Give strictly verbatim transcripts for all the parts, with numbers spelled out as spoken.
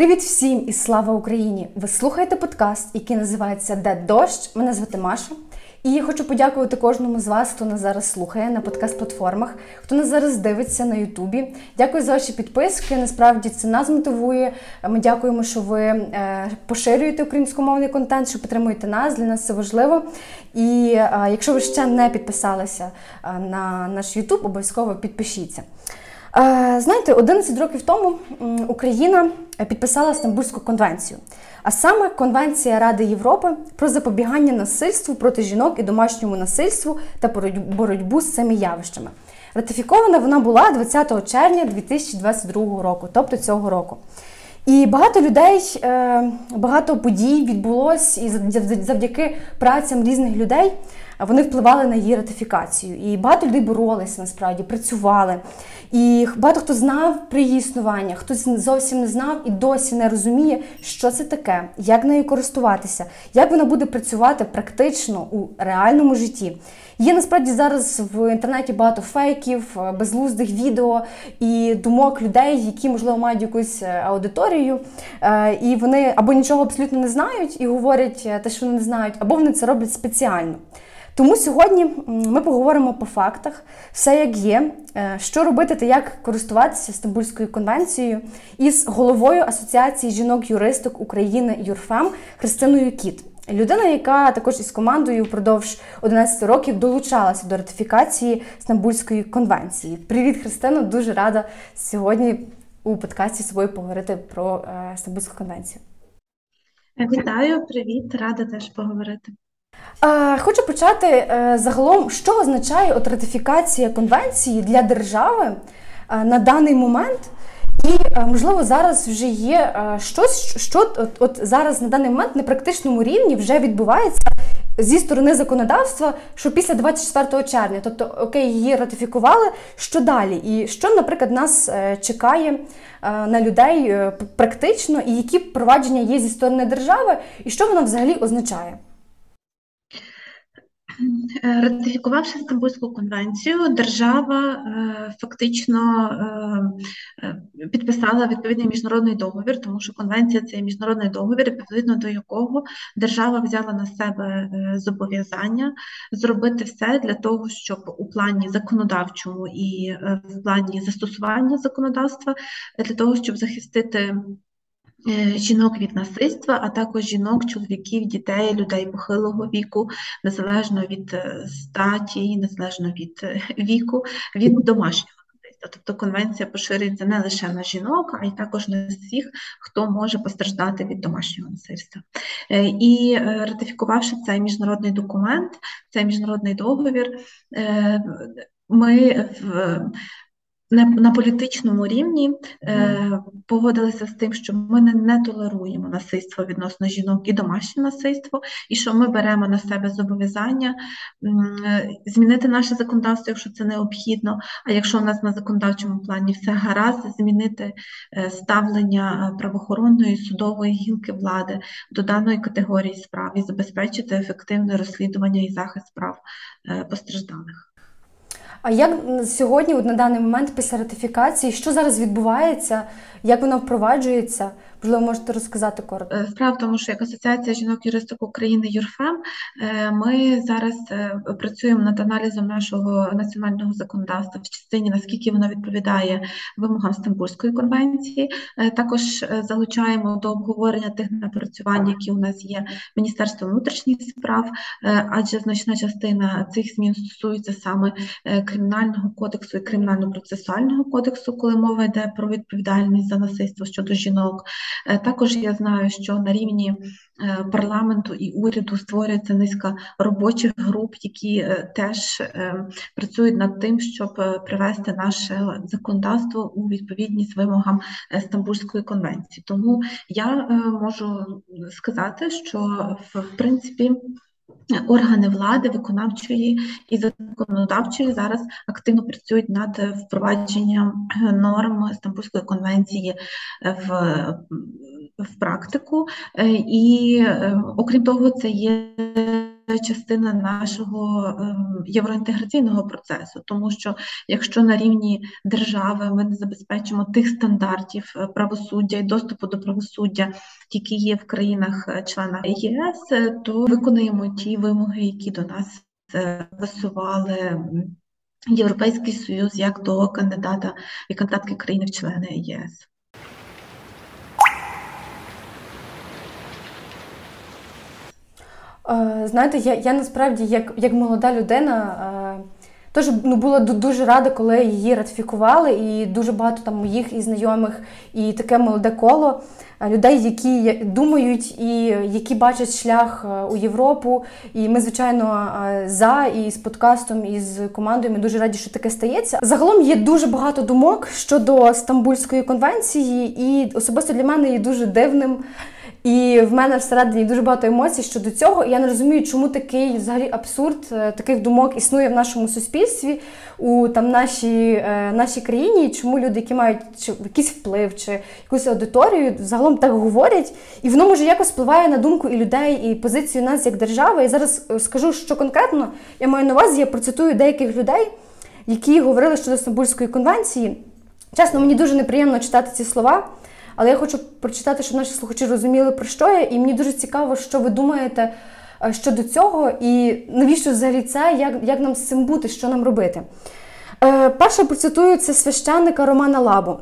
Привіт всім і слава Україні! Ви слухаєте подкаст, який називається «Де дощ?». Мене звати Маша. І я хочу подякувати кожному з вас, хто нас зараз слухає на подкаст-платформах, хто нас зараз дивиться на Ютубі. Дякую за ваші підписки, насправді це нас мотивує. Ми дякуємо, що ви поширюєте українськомовний контент, що підтримуєте нас, для нас це важливо. І якщо ви ще не підписалися на наш Ютуб, обов'язково підпишіться. Знаєте, одинадцять років тому Україна підписала Стамбульську конвенцію, а саме Конвенція Ради Європи про запобігання насильству проти жінок і домашньому насильству та боротьбу з цими явищами. Ратифікована вона була двадцятого червня дві тисячі двадцять другого року, тобто цього року. І багато людей, багато подій відбулось, і завдяки працям різних людей вони впливали на її ратифікацію. І багато людей боролися, насправді, працювали. І багато хто знав про її існування, хтось зовсім не знав і досі не розуміє, що це таке, як нею користуватися, як вона буде працювати практично у реальному житті. Є, насправді, зараз в інтернеті багато фейків, безглуздих відео і думок людей, які, можливо, мають якусь аудиторію, і вони або нічого абсолютно не знають і говорять те, що вони не знають, або вони це роблять спеціально. Тому сьогодні ми поговоримо по фактах, все як є, що робити та як користуватися Стамбульською конвенцією із головою Асоціації жінок-юристок України Юрфем Христиною Кіт. Людина, яка також із командою впродовж одинадцяти років долучалася до ратифікації Стамбульської конвенції. Привіт, Христино! Дуже рада сьогодні у подкасті з собою поговорити про Стамбульську конвенцію. Вітаю, привіт, рада теж поговорити. Хочу почати загалом, що означає от ратифікація конвенції для держави на даний момент, і, можливо, зараз вже є щось, що от, от зараз на даний момент на практичному рівні вже відбувається зі сторони законодавства, що після двадцять четвертого червня, тобто, окей, її ратифікували, що далі? І що, наприклад, нас чекає на людей практично, і які провадження є зі сторони держави, і що вона взагалі означає? Ратифікувавши Стамбульську конвенцію, держава фактично підписала відповідний міжнародний договір, тому що конвенція – це міжнародний договір, відповідно до якого держава взяла на себе зобов'язання зробити все для того, щоб у плані законодавчому і в плані застосування законодавства, для того, щоб захистити жінок від насильства, а також жінок, чоловіків, дітей, людей похилого віку, незалежно від статі, незалежно від віку, від домашнього. Тобто конвенція поширюється не лише на жінок, а й також на всіх, хто може постраждати від домашнього насильства. І ратифікувавши цей міжнародний документ, цей міжнародний договір, ми в на політичному рівні е, погодилися з тим, що ми не, не толеруємо насильство відносно жінок і домашнє насильство, і що ми беремо на себе зобов'язання е, змінити наше законодавство, якщо це необхідно, а якщо у нас на законодавчому плані все гаразд, змінити е, ставлення правоохоронної, судової гілки влади до даної категорії справ і забезпечити ефективне розслідування і захист прав е, постраждалих. А як сьогодні, на даний момент, після ратифікації, що зараз відбувається, як вона впроваджується? Можливо, можете розказати коротко. Справа в тому, що як Асоціація жінок-юристок України Юрфем, ми зараз працюємо над аналізом нашого національного законодавства в частині, наскільки воно відповідає вимогам Стамбульської конвенції. Також залучаємо до обговорення тих напрацювань, які у нас є Міністерство внутрішніх справ, адже значна частина цих змін стосується саме Кримінального кодексу і Кримінально-процесуального кодексу, коли мова йде про відповідальність за насильство щодо жінок. Також я знаю, що на рівні парламенту і уряду створюється низка робочих груп, які теж працюють над тим, щоб привести наше законодавство у відповідність вимогам Стамбульської конвенції. Тому я можу сказати, що в принципі органи влади, виконавчої і законодавчої зараз активно працюють над впровадженням норм Стамбульської конвенції в, в практику. І, окрім того, це є це частина нашого євроінтеграційного процесу, тому що якщо на рівні держави ми не забезпечимо тих стандартів правосуддя і доступу до правосуддя, які є в країнах-членах ЄС, то виконуємо ті вимоги, які до нас висували Європейський Союз як до кандидата і кандидатки країни в члени ЄС. Знаєте, я, я насправді, як, як молода людина, теж ну, була дуже рада, коли її ратифікували, і дуже багато там моїх і знайомих, і таке молоде коло людей, які думають і які бачать шлях у Європу. І ми, звичайно, за, і з подкастом, і з командою ми дуже раді, що таке стається. Загалом є дуже багато думок щодо Стамбульської конвенції, і особисто для мене є дуже дивним. І в мене всередині дуже багато емоцій щодо цього, і я не розумію, чому такий взагалі абсурд таких думок існує в нашому суспільстві, у там нашій, е, нашій країні, чому люди, які мають чи, якийсь вплив чи якусь аудиторію, загалом так говорять, і воно може якось впливає на думку і людей, і позицію нас як держави. І зараз скажу, що конкретно я маю на увазі, я процитую деяких людей, які говорили щодо Стамбульської конвенції. Чесно, мені дуже неприємно читати ці слова. Але я хочу прочитати, щоб наші слухачі розуміли, про що я, і мені дуже цікаво, що ви думаєте щодо цього, і навіщо взагалі це, як, як нам з цим бути, що нам робити. Е, перше процитую, це священника Романа Лабо.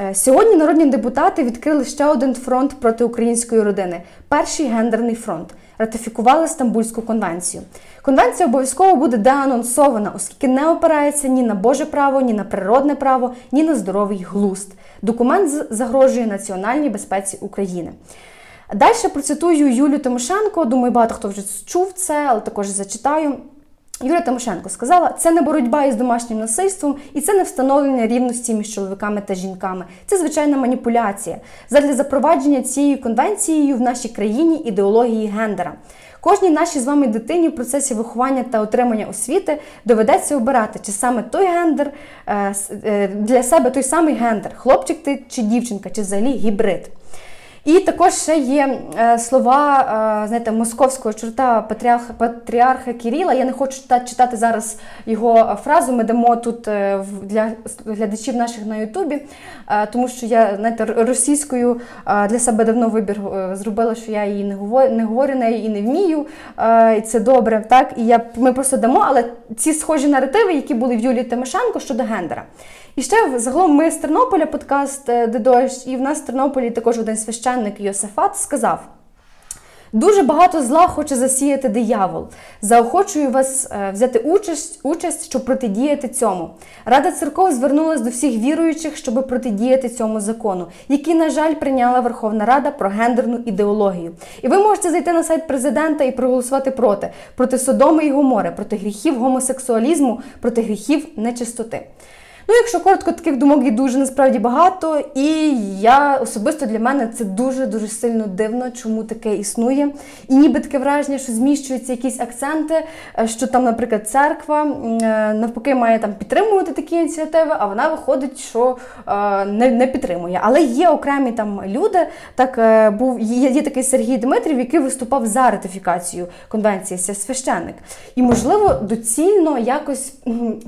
Е, сьогодні народні депутати відкрили ще один фронт проти української родини. Перший гендерний фронт. Ратифікували Стамбульську конвенцію. Конвенція обов'язково буде деанонсована, оскільки не опирається ні на Боже право, ні на природне право, ні на здоровий глузд. Документ загрожує національній безпеці України. Далі процитую Юлю Тимошенко. Думаю, багато хто вже чув це, але також зачитаю. Юля Тимошенко сказала, це не боротьба із домашнім насильством, і це не встановлення рівності між чоловіками та жінками. Це звичайна маніпуляція. Задля запровадження цією конвенцією в нашій країні ідеології гендера. Кожній нашій з вами дитині в процесі виховання та отримання освіти доведеться обирати, чи саме той гендер, для себе той самий гендер, хлопчик ти чи дівчинка, чи взагалі гібрид. І також ще є е, слова, е, знаєте, московського чорта патріарха, патріарха Кирила. Я не хочу та, читати зараз його фразу, ми дамо тут е, для глядачів наших на Ютубі, е, тому що я, знаєте, російською е, для себе давно вибір е, зробила, що я її не говорю, не говорю нею і не вмію, е, і це добре, так? І я, ми просто дамо, але ці схожі наративи, які були в Юлії Тимошенко щодо гендера. І ще, загалом, ми з Тернополя, подкаст «Де дощ?», і в нас в Тернополі також один священник Йосафат сказав: «Дуже багато зла хоче засіяти диявол. Заохочую вас взяти участь, участь, щоб протидіяти цьому. Рада церков звернулась до всіх віруючих, щоб протидіяти цьому закону, який, на жаль, прийняла Верховна Рада про гендерну ідеологію. І ви можете зайти на сайт президента і проголосувати проти. Проти Содоми і Гомори, проти гріхів гомосексуалізму, проти гріхів нечистоти». Ну, якщо коротко, таких думок є дуже насправді багато, і я особисто для мене це дуже-дуже сильно дивно, чому таке існує. І ніби таке враження, що зміщуються якісь акценти, що там, наприклад, церква навпаки має там підтримувати такі ініціативи, а вона виходить, що не, не підтримує. Але є окремі там люди, так був є, є такий Сергій Дмитрів, який виступав за ратифікацію конвенції, священник. І, можливо, доцільно якось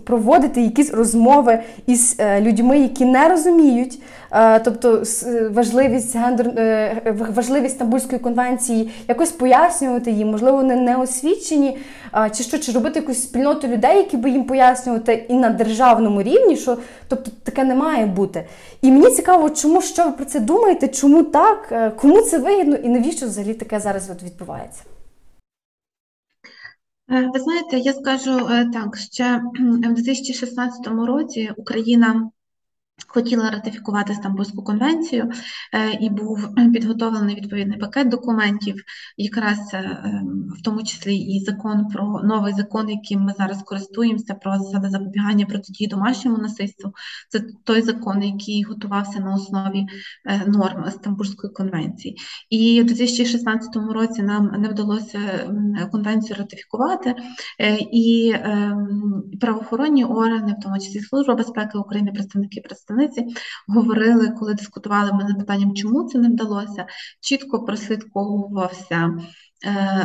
проводити якісь розмови із людьми, які не розуміють, тобто важливість гендер, важливість Стамбульської конвенції, якось пояснювати їм, можливо, вони не освічені, чи що, чи робити якусь спільноту людей, які би їм пояснювати і на державному рівні, що, тобто, таке не має бути. І мені цікаво, чому, що ви про це думаєте, чому так, кому це вигідно і навіщо взагалі таке зараз відбувається? Ви знаєте, я скажу так, ще в дві тисячі шістнадцятому році Україна хотіла ратифікувати Стамбульську конвенцію і був підготовлений відповідний пакет документів, якраз в тому числі і закон про новий закон, яким ми зараз користуємося, про засади запобігання протидії домашньому насильству. Це той закон, який готувався на основі норм Стамбульської конвенції. І в дві тисячі шістнадцятому році нам не вдалося конвенцію ратифікувати, і правоохоронні органи, в тому числі Служба безпеки України, представники представників представниці говорили, коли дискутували ми над питанням, чому це не вдалося, чітко прослідковувався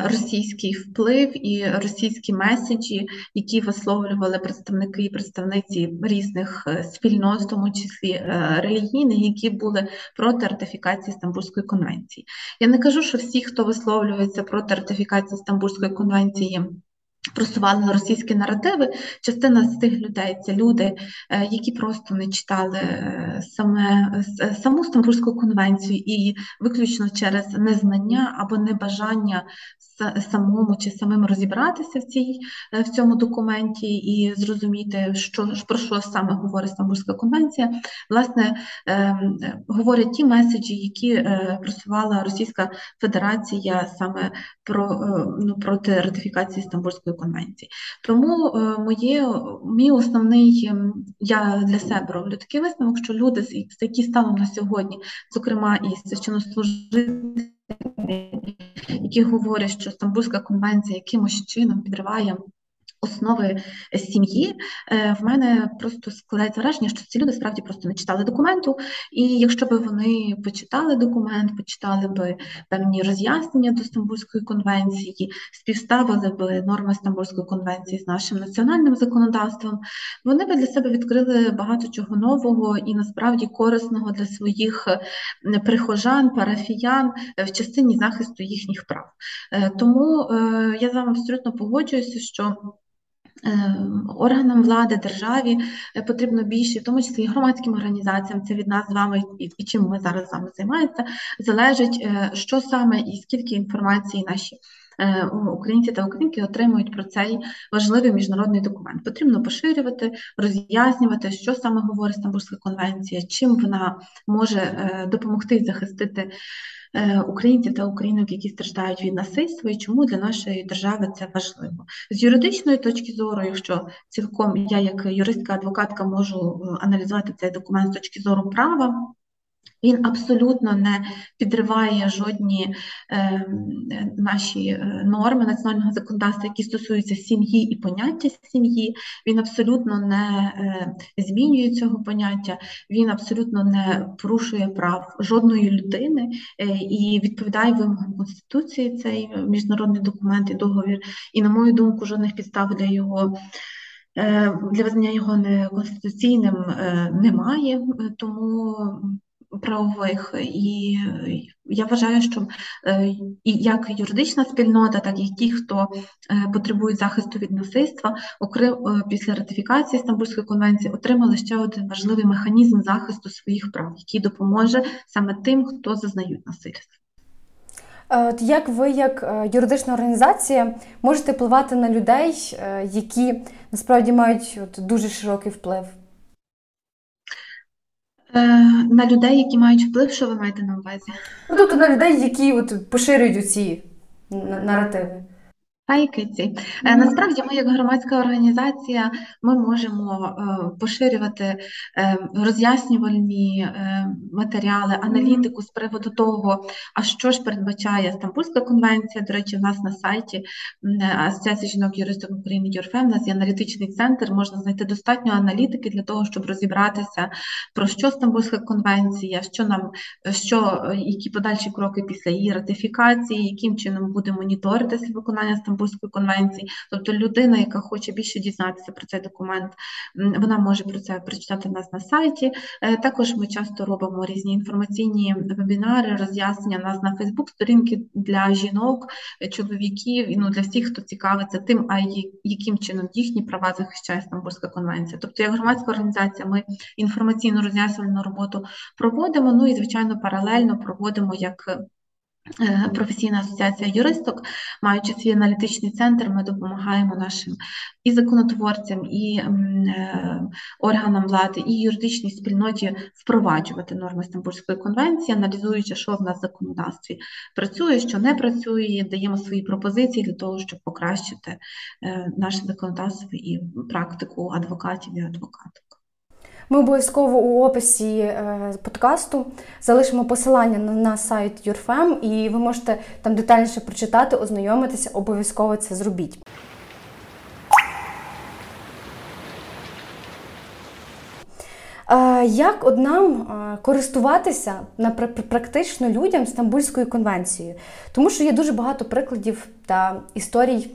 російський вплив і російські меседжі, які висловлювали представники і представниці різних спільнот, в тому числі релігійних, які були проти ратифікації Стамбульської конвенції. Я не кажу, що всі, хто висловлюється проти ратифікації Стамбульської конвенції, просували російські наративи. Частина з тих людей – це люди, які просто не читали саме, саму Стамбульську конвенцію і виключно через незнання або небажання самому чи самим розібратися в, цій, в цьому документі і зрозуміти, що, про що саме говорить Стамбульська конвенція. Власне, е, говорять ті меседжі, які е, просувала Російська Федерація саме про, е, ну, проти ратифікації Стамбульської конвенції. Тому е, моє, мій основний, я для себе роблю такий висновок, що люди, які станом на сьогодні, зокрема і священнослужителі, які говорять, що Стамбульська конвенція якимось чином підриває основи сім'ї, в мене просто складається враження, що ці люди справді просто не читали документу, і якщо б вони почитали документ, почитали б певні роз'яснення до Стамбульської конвенції, співставили б норми Стамбульської конвенції з нашим національним законодавством, вони б для себе відкрили багато чого нового і насправді корисного для своїх прихожан, парафіян в частині захисту їхніх прав. Тому я з вами абсолютно погоджуюся, що органам влади, державі потрібно більше, в тому числі і громадським організаціям, це від нас з вами і чим ми зараз з вами займаємося, залежить, що саме і скільки інформації наші українці та українки отримують про цей важливий міжнародний документ. Потрібно поширювати, роз'яснювати, що саме говорить Стамбульська конвенція, чим вона може допомогти захистити українців та українок, які страждають від насильства, і чому для нашої держави це важливо. З юридичної точки зору, якщо цілком я як юристка-адвокатка можу аналізувати цей документ з точки зору права, він абсолютно не підриває жодні е, наші норми національного законодавства, які стосуються сім'ї і поняття сім'ї. Він абсолютно не е, змінює цього поняття, він абсолютно не порушує прав жодної людини е, і відповідає вимогам Конституції цей міжнародний документ і договір. І, на мою думку, жодних підстав для його е, для визнання його неконституційним е, немає, тому правових. І я вважаю, що і як юридична спільнота, так і ті, хто потребує захисту від насильства, окрім після ратифікації Стамбульської конвенції, отримали ще один важливий механізм захисту своїх прав, який допоможе саме тим, хто зазнають насильство. От як ви, як юридична організація, можете впливати на людей, які насправді мають от дуже широкий вплив? На людей, які мають вплив, що ви маєте на увазі? Ну, тобто на людей, які от поширюють оці наративи. Айкиці. Насправді ми, як громадська організація, ми можемо поширювати роз'яснювальні матеріали, аналітику з приводу того, а що ж передбачає Стамбульська конвенція. До речі, в нас на сайті Асоціації жінок-юристок України Юрфем, в нас є аналітичний центр, можна знайти достатньо аналітики для того, щоб розібратися, про що Стамбульська конвенція, що нам, що, які подальші кроки після її ратифікації, яким чином буде моніторитися виконання Стамбульської конвенції. Тобто людина, яка хоче більше дізнатися про цей документ, вона може про це прочитати в нас на сайті. Також ми часто робимо різні інформаційні вебінари, роз'яснення в нас на Фейсбук-сторінки для жінок, чоловіків, ну, для всіх, хто цікавиться тим, а яким чином їхні права захищає Стамбульська конвенція. Тобто, як громадська організація, ми інформаційно роз'яснювальну роботу проводимо, ну і, звичайно, паралельно проводимо як професійна асоціація юристок, маючи свій аналітичний центр, ми допомагаємо нашим і законотворцям, і органам влади, і юридичній спільноті впроваджувати норми Стамбульської конвенції, аналізуючи, що в нас в законодавстві працює, що не працює, даємо свої пропозиції для того, щоб покращити наше законодавство і практику адвокатів і адвокаток. Ми обов'язково у описі подкасту залишимо посилання на сайт Юрфем, і ви можете там детальніше прочитати, ознайомитися, обов'язково це зробіть. Як от нам користуватися практично людям Стамбульською конвенцією? Тому що є дуже багато прикладів та історій,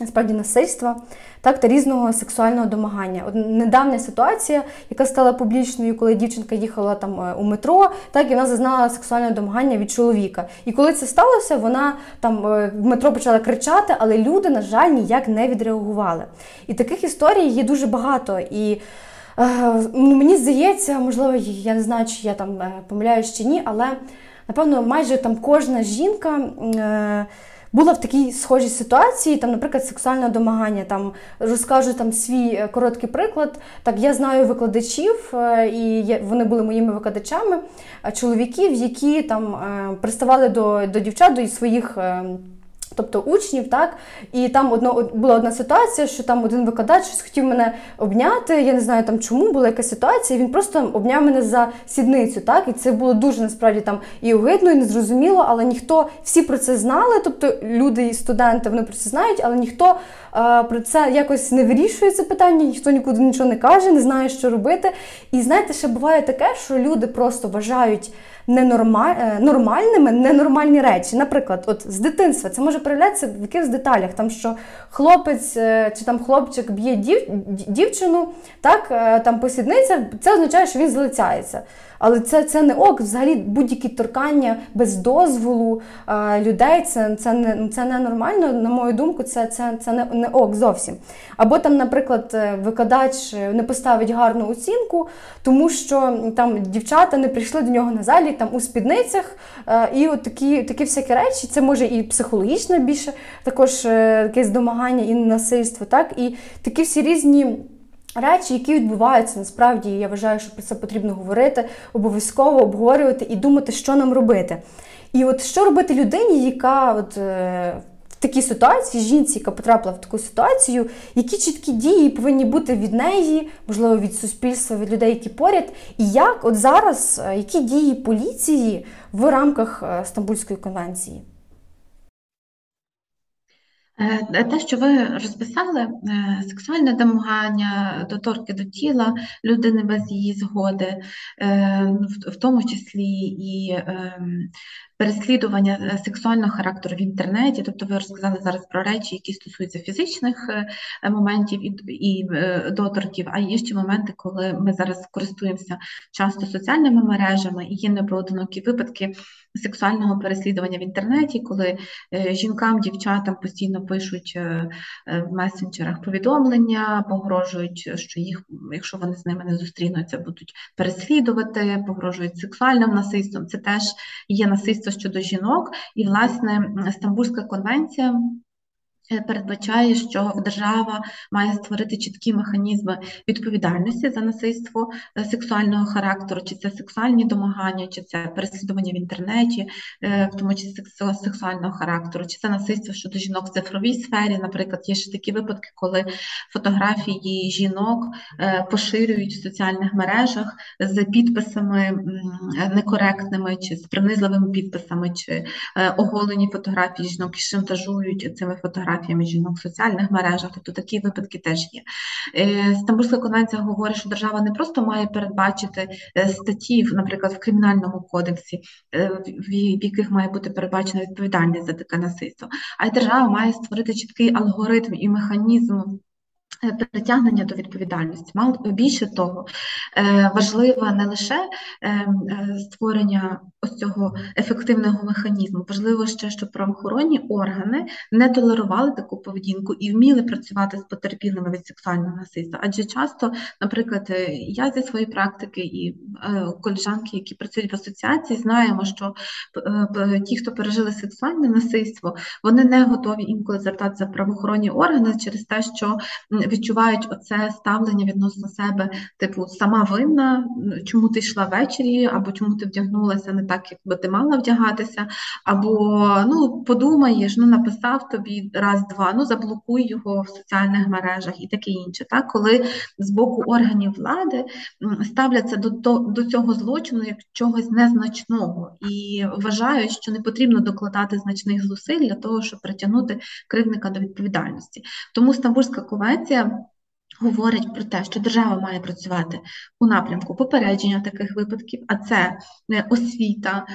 насправді, насильства, так, та різного сексуального домагання. От недавня ситуація, яка стала публічною, коли дівчинка їхала там у метро, так, і вона зазнала сексуального домагання від чоловіка. І коли це сталося, вона там в метро почала кричати, але люди, на жаль, ніяк не відреагували. І таких історій є дуже багато. І е, мені здається, можливо, я не знаю, чи я там помиляюсь чи ні, але, напевно, майже там кожна жінка е, була в такій схожій ситуації, там, наприклад, сексуальне домагання. Там розкажу там свій короткий приклад. Так, я знаю викладачів, і вони були моїми викладачами, чоловіків, які там приставали до, до дівчат, до своїх, тобто учнів, так, і там одно, була одна ситуація, що там один викладач щось хотів мене обняти, я не знаю там чому, була якась ситуація, він просто обняв мене за сідницю, так, і це було дуже, насправді, там і огидно, і незрозуміло, але ніхто, всі про це знали, тобто люди і студенти, вони про це знають, але ніхто а, про це якось не вирішує це питання, ніхто нікуди нічого не каже, не знає, що робити, і знаєте, ще буває таке, що люди просто вважають ненормальними ненормальні речі. Наприклад, от з дитинства це може проявлятися в якихось деталях, там що хлопець чи там хлопчик б'є дів, дівчину, так, там посідниця, це означає, що він залицяється. Але це, це не ок, взагалі будь-які торкання без дозволу людей, це, це, не, це не нормально, на мою думку, це, це, це не, не ок зовсім. Або там, наприклад, викладач не поставить гарну оцінку, тому що там дівчата не прийшли до нього на залі, там у спідницях, і от такі, такі всякі речі, це може і психологічно більше, також якесь домагання і насильство, так, і такі всі різні речі, які відбуваються, насправді, я вважаю, що про це потрібно говорити, обов'язково обговорювати і думати, що нам робити. І от що робити людині, яка от в такій ситуації, жінці, яка потрапила в таку ситуацію, які чіткі дії повинні бути від неї, можливо, від суспільства, від людей, які поряд, і як от зараз, які дії поліції в рамках Стамбульської конвенції? Те, що ви розписали, сексуальне домагання, доторки до тіла людини без її згоди, в тому числі і переслідування сексуального характеру в інтернеті, тобто ви розказали зараз про речі, які стосуються фізичних моментів і доторків, а є ще моменти, коли ми зараз користуємося часто соціальними мережами і є непоодинокі випадки сексуального переслідування в інтернеті, коли жінкам, дівчатам постійно пишуть в месенджерах повідомлення, погрожують, що їх, якщо вони з ними не зустрінуться, будуть переслідувати, погрожують сексуальним насильством. Це теж є насильство щодо жінок. І, власне, Стамбульська конвенція передбачає, що держава має створити чіткі механізми відповідальності за насильство сексуального характеру, чи це сексуальні домагання, чи це переслідування в інтернеті, в тому числі сексуального характеру, чи це насильство щодо жінок в цифровій сфері. Наприклад, є ще такі випадки, коли фотографії жінок поширюють в соціальних мережах з підписами некоректними, чи з принизливими підписами, чи оголені фотографії жінок і шантажують цими фотографіями жінок в соціальних мережах, тобто такі випадки теж є. Стамбульська конвенція говорить, що держава не просто має передбачити статті, наприклад, в кримінальному кодексі, в яких має бути передбачена відповідальність за таке насильство, а й держава має створити чіткий алгоритм і механізм притягнення до відповідальності. Більше того, важливо не лише створення ось цього ефективного механізму, важливо ще, щоб правоохоронні органи не толерували таку поведінку і вміли працювати з потерпілими від сексуального насильства. Адже часто, наприклад, я зі своєї практики і колежанки, які працюють в асоціації, знаємо, що ті, хто пережили сексуальне насильство, вони не готові інколи звертатися в правоохоронні органи через те, що відчувають оце ставлення відносно себе, типу, сама винна, чому ти йшла ввечері, або чому ти вдягнулася не так, як би ти мала вдягатися, або, ну, подумаєш, ну, написав тобі раз-два, ну, заблокуй його в соціальних мережах і таке інше. Так? Коли з боку органів влади ставляться до, до, до цього злочину як чогось незначного і вважають, що не потрібно докладати значних зусиль для того, щоб притягнути кривдника до відповідальності. Тому Стамбульська конвенція говорить про те, що держава має працювати у напрямку попередження таких випадків, а це освіта,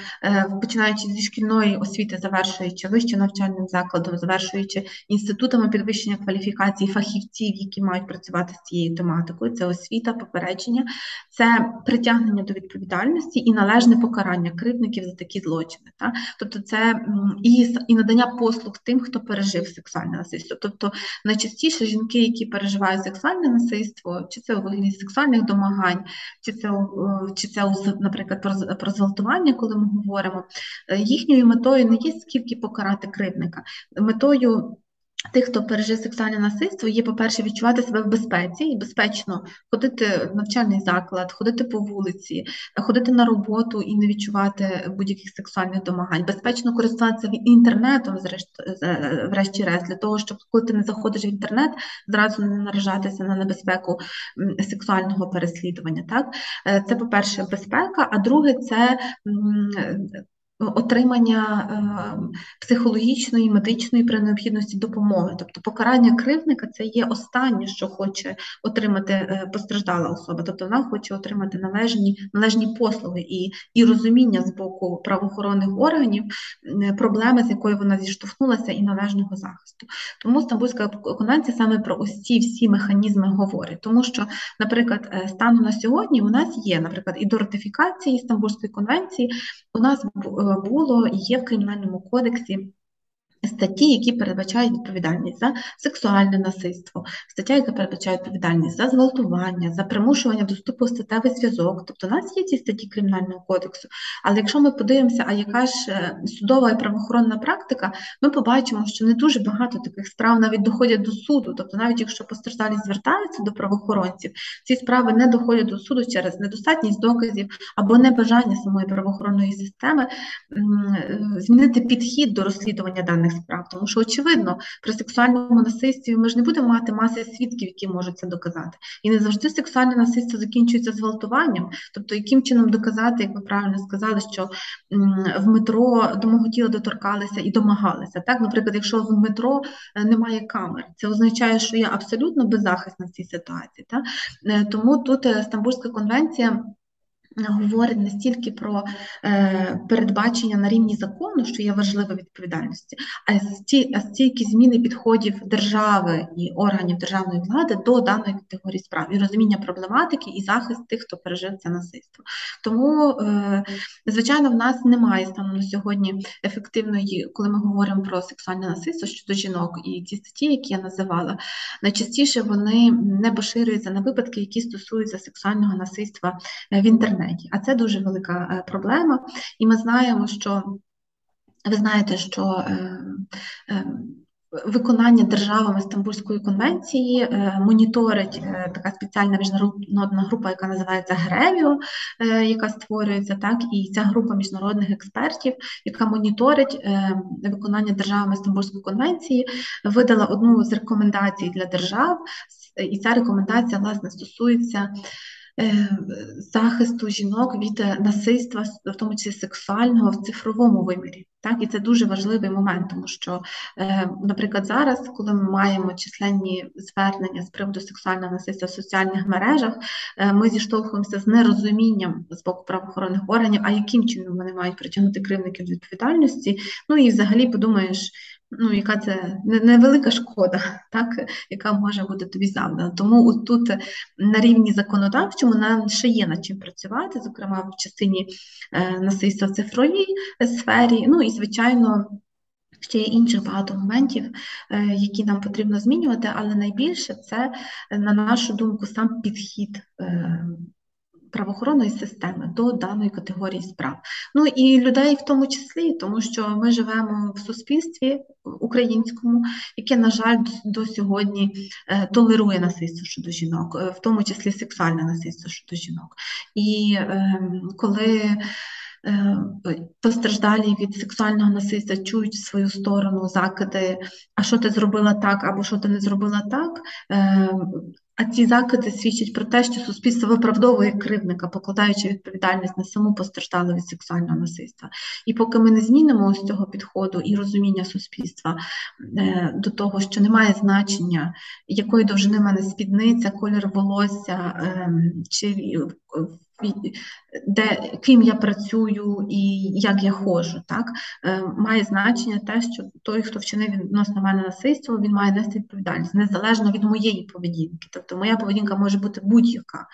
починаючи зі шкільної освіти, завершуючи вищим навчальним закладом, завершуючи інститутами підвищення кваліфікації фахівців, які мають працювати з цією тематикою. Це освіта, попередження, це притягнення до відповідальності і належне покарання кривдників за такі злочини. Так? Тобто це і, і надання послуг тим, хто пережив сексуальне насильство. Тобто найчастіше жінки, які переживають сексуальне насильство, чи це у вигляді сексуальних домагань, чи це, чи це, наприклад, про, про зґвалтування, коли ми говоримо, їхньою метою не є скільки покарати кривдника. Метою тих, хто пережив сексуальне насильство, є, по-перше, відчувати себе в безпеці і безпечно ходити в навчальний заклад, ходити по вулиці, ходити на роботу і не відчувати будь-яких сексуальних домагань, безпечно користуватися інтернетом, врешті-решт, для того, щоб коли ти не заходиш в інтернет, зразу не наражатися на небезпеку сексуального переслідування. Так? Це, по-перше, безпека, а друге, це отримання е, психологічної, медичної при необхідності допомоги. Тобто покарання кривдника – це є останнє, що хоче отримати постраждала особа. Тобто вона хоче отримати належні, належні послуги і, і розуміння з боку правоохоронних органів проблеми, з якою вона зіштовхнулася, і належного захисту. Тому Стамбульська конвенція саме про ось ці всі механізми говорить. Тому що, наприклад, станом на сьогодні у нас є, наприклад, і до ратифікації Стамбульської конвенції у нас було і є в Кримінальному кодексі статті, які передбачають відповідальність за сексуальне насильство, стаття, яка передбачає відповідальність за зґвалтування, за примушування доступу в статевий зв'язок. Тобто у нас є ці статті Кримінального кодексу, але якщо ми подивимося, а яка ж судова і правоохоронна практика, ми побачимо, що не дуже багато таких справ навіть доходять до суду. Тобто навіть якщо постраждалі звертаються до правоохоронців, ці справи не доходять до суду через недостатність доказів або небажання самої правоохоронної системи змінити підхід до розслідування даних справ, тому що, очевидно, при сексуальному насильстві ми ж не будемо мати маси свідків, які можуть це доказати. І не завжди сексуальне насильство закінчується зґвалтуванням. Тобто, яким чином доказати, як ви правильно сказали, що в метро до мого тіла доторкалися і домагалися. Так, наприклад, якщо в метро немає камер, це означає, що я абсолютно беззахисна в цій ситуації. Так? Тому тут Стамбульська конвенція говорить не стільки про е, передбачення на рівні закону, що є важлива відповідальність, а стільки зміни підходів держави і органів державної влади до даної категорії справ, і розуміння проблематики, і захист тих, хто пережив це насильство. Тому, е, звичайно, в нас немає станом на сьогодні ефективної, коли ми говоримо про сексуальне насильство щодо жінок, і ті статті, які я називала, найчастіше вони не поширюються на випадки, які стосуються сексуального насильства в інтернеті. А це дуже велика проблема, і ми знаємо, що, ви знаєте, що е, е, виконання державами Стамбульської конвенції е, моніторить е, така спеціальна міжнародна група, яка називається GREVIO, е, яка створюється, так, і ця група міжнародних експертів, яка моніторить е, виконання державами Стамбульської конвенції, видала одну з рекомендацій для держав, і ця рекомендація, власне, стосується захисту жінок від насильства, в тому числі сексуального, в цифровому вимірі. Так? І це дуже важливий момент, тому що, наприклад, зараз, коли ми маємо численні звернення з приводу сексуального насильства в соціальних мережах, ми зіштовхуємося з нерозумінням з боку правоохоронних органів, а яким чином вони мають притягнути кривдників до відповідальності. Ну і взагалі подумаєш, ну, яка це невелика шкода, так, яка може бути тобі завдана. Тому тут на рівні законодавчому нам ще є над чим працювати, зокрема в частині е, насильства в цифровій сфері. Ну і, звичайно, ще є інших багато моментів, е, які нам потрібно змінювати, але найбільше це, на нашу думку, сам підхід е, правоохоронної системи до даної категорії справ. Ну і людей в тому числі, тому що ми живемо в суспільстві українському, яке, на жаль, до сьогодні толерує насильство щодо жінок, в тому числі сексуальне насильство щодо жінок. І е, коли постраждалі від сексуального насильства чують в свою сторону закиди, а що ти зробила так, або що ти не зробила так, А ці закиди свідчать про те, що суспільство виправдовує кривдника, покладаючи відповідальність на саму постраждалу від сексуального насильства. І поки ми не змінимо ось цього підходу і розуміння суспільства до того, що немає значення, якої довжини в мене спідниця, колір волосся, чи де, ким я працюю і як я ходжу, так? Має значення те, що той, хто вчинив відносно мене насильство, він має нести відповідальність, незалежно від моєї поведінки. Тобто моя поведінка може бути будь-яка,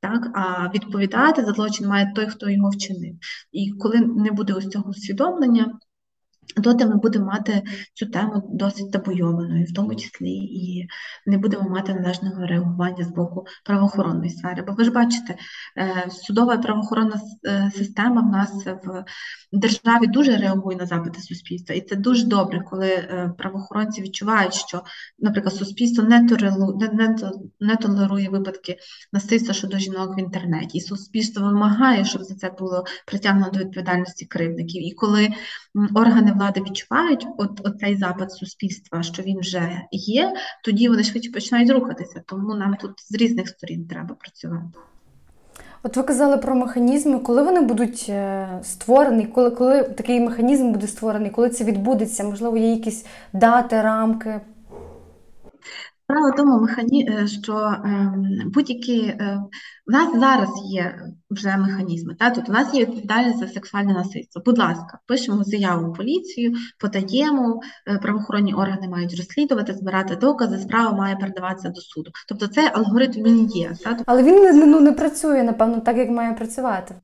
так? А відповідати за злочин має той, хто його вчинив. І коли не буде ось цього усвідомлення, доти ми будемо мати цю тему досить табуйованою, в тому числі і не будемо мати належного реагування з боку правоохоронної сфери. Бо ви ж бачите, судова і правоохоронна система в нас в державі дуже реагує на запити суспільства. І це дуже добре, коли правоохоронці відчувають, що, наприклад, суспільство не толерує, не, не толерує випадки насильства щодо жінок в інтернеті. І суспільство вимагає, щоб за це було притягнено до відповідальності кривдників. І коли органи влади відчувають от, от цей запит суспільства, що він вже є, тоді вони швидше починають рухатися. Тому нам тут з різних сторін треба працювати. От ви казали про механізми. Коли вони будуть створені, коли, коли такий механізм буде створений, коли це відбудеться? Можливо, є якісь дати, рамки? Справа в тому, що будь-які... У нас зараз є вже механізми. Так? Тут у нас є відповідальність за сексуальне насильство. Будь ласка, пишемо заяву в поліцію, подаємо, правоохоронні органи мають розслідувати, збирати докази, справа має передаватися до суду. Тобто цей алгоритм він є. Так? Але він ну, не працює, напевно, так, як має працювати.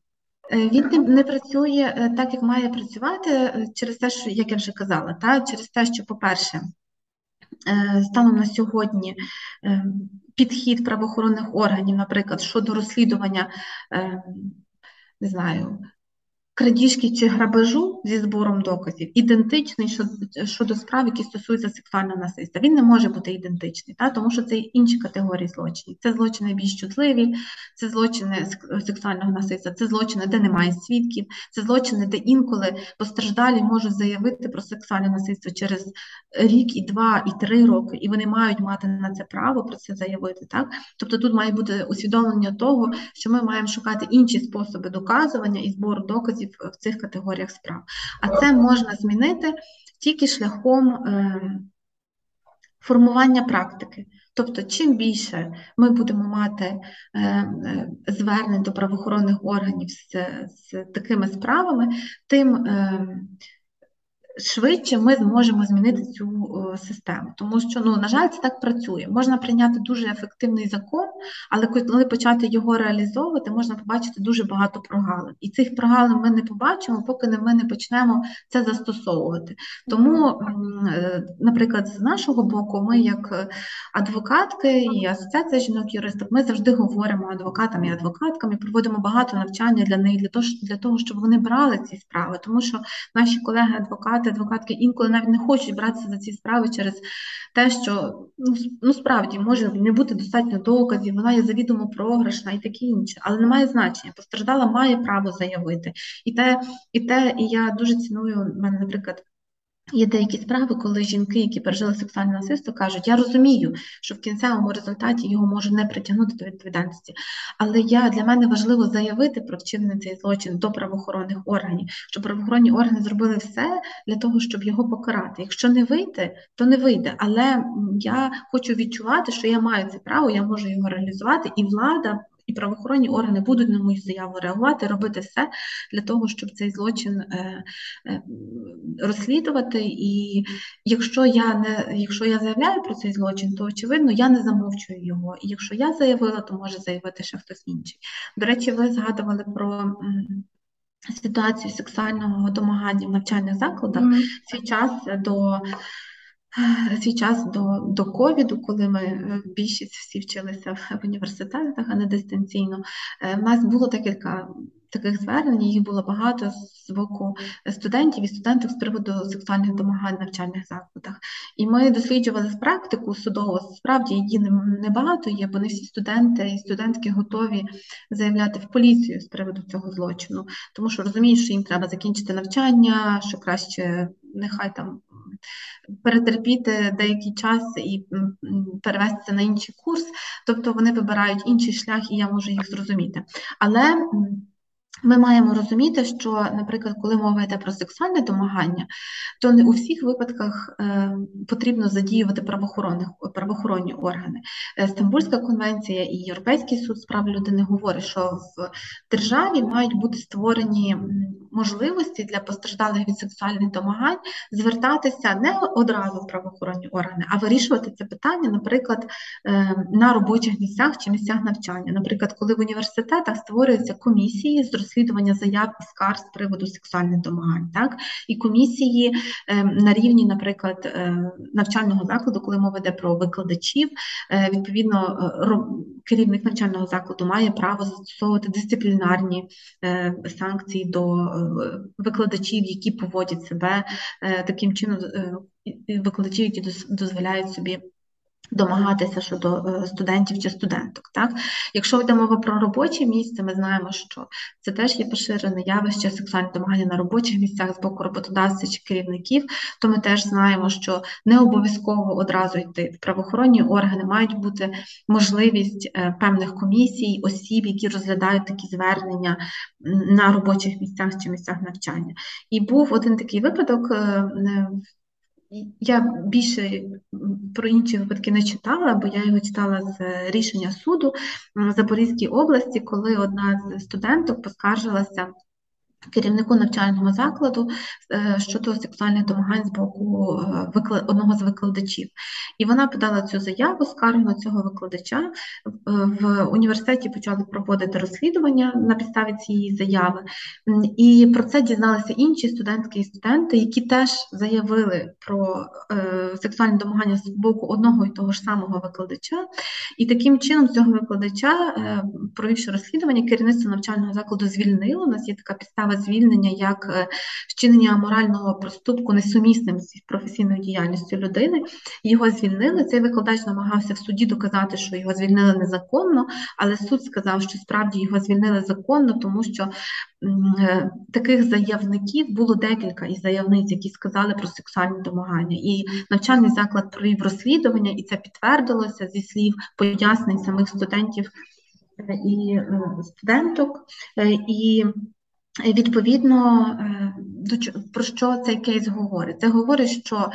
Він не працює так, як має працювати, через те, що, як я вже казала, так? Через те, що, по-перше, станом на сьогодні підхід правоохоронних органів, наприклад, щодо розслідування, не знаю, крадіжки чи грабежу зі збором доказів, ідентичний щодо справ, які стосуються сексуального насильства. Він не може бути ідентичний, та, тому що це інші категорії злочинів. Це злочини більш чутливі, це злочини сексуального насильства, це злочини, де немає свідків, це злочини, де інколи постраждалі можуть заявити про сексуальне насильство через рік, і два, і три роки, і вони мають мати на це право про це заявити. Так? Тобто тут має бути усвідомлення того, що ми маємо шукати інші способи доказування і збору доказів в цих категоріях справ. А це можна змінити тільки шляхом е, формування практики. Тобто, чим більше ми будемо мати е, звернень до правоохоронних органів з, з такими справами, тим е, швидше ми зможемо змінити цю систему. Тому що, ну, на жаль, це так працює. Можна прийняти дуже ефективний закон, але коли почати його реалізовувати, можна побачити дуже багато прогалин. І цих прогалин ми не побачимо, поки ми не почнемо це застосовувати. Тому, наприклад, з нашого боку, ми як адвокатки і Асоціація жінок-юристок, ми завжди говоримо адвокатам і адвокаткам, і проводимо багато навчання для них, для того, щоб вони брали ці справи. Тому що наші колеги-адвокати, адвокатки інколи навіть не хочуть братися за ці справи через те, що ну справді може не бути достатньо доказів, вона є завідомо програшна і таке інше, але не має значення. Постраждала має право заявити. І те, і те, і я дуже ціную, в мене, наприклад, є деякі справи, коли жінки, які пережили сексуальне насильство, кажуть, я розумію, що в кінцевому результаті його можу не притягнути до відповідальності, але я, для мене важливо заявити про вчинений цей злочин до правоохоронних органів, щоб правоохоронні органи зробили все для того, щоб його покарати. Якщо не вийде, то не вийде, але я хочу відчувати, що я маю це право, я можу його реалізувати, і влада, і правоохоронні органи будуть на мою заяву реагувати, робити все для того, щоб цей злочин розслідувати. І якщо я не якщо я заявляю про цей злочин, то очевидно я не замовчую його. І якщо я заявила, то може заявити ще хтось інший. До речі, ви згадували про ситуацію сексуального домагання в навчальних закладах. Mm. Свій час до Свій час до, до ковіду, коли ми більшість всі вчилися в університетах, а не дистанційно, в нас було декілька таких звернень, їх було багато з боку студентів і студенток з приводу сексуальних домагань в навчальних закладах. І ми досліджували практику судову, справді її небагато є, бо не всі студенти і студентки готові заявляти в поліцію з приводу цього злочину, тому що розуміють, що їм треба закінчити навчання, що краще нехай там перетерпіти деякий час і перевестися на інший курс, тобто вони вибирають інший шлях, і я можу їх зрозуміти. Але ми маємо розуміти, що, наприклад, коли мова йде про сексуальне домагання, то не у всіх випадках потрібно задіювати правоохоронні органи. Стамбульська конвенція і Європейський суд з прав людини говорить, що в державі мають бути створені можливості для постраждалих від сексуальних домагань звертатися не одразу в правоохоронні органи, а вирішувати це питання, наприклад, на робочих місцях чи місцях навчання. Наприклад, коли в університетах створюються комісії з розслідування заяв і скарг з приводу сексуальних домагань, так? І комісії на рівні, наприклад, навчального закладу, коли мова йде про викладачів, відповідно, керівник навчального закладу має право застосовувати дисциплінарні санкції до викладачів, які поводять себе таким чином, викладачів, які дозволяють собі домагатися щодо студентів чи студенток. Так? Якщо йде мова про робоче місце, ми знаємо, що це теж є поширене явище сексуальне домагання на робочих місцях з боку роботодавців чи керівників, то ми теж знаємо, що не обов'язково одразу йти в правоохоронні органи, мають бути можливість певних комісій, осіб, які розглядають такі звернення на робочих місцях чи місцях навчання. І був один такий випадок. Я більше про інші випадки не читала, бо я його читала з рішення суду в Запорізькій області, коли одна з студенток поскаржилася керівнику навчального закладу щодо сексуальних домагань з боку одного з викладачів. І вона подала цю заяву, скаргу на цього викладача. В університеті почали проводити розслідування на підставі цієї заяви. І про це дізналися інші студентки і студенти, які теж заявили про сексуальне домагання з боку одного і того ж самого викладача. І таким чином цього викладача, провівши розслідування, керівництво навчального закладу звільнило. У нас є така підстава звільнення як вчинення аморального проступку несумісним з професійною діяльністю людини. Його звільнили, цей викладач намагався в суді доказати, що його звільнили незаконно, але суд сказав, що справді його звільнили законно, тому що таких заявників було декілька із заявниць, які сказали про сексуальні домагання. І навчальний заклад провів розслідування, і це підтвердилося зі слів пояснень самих студентів і студенток. І відповідно, про що цей кейс говорить? Це говорить, що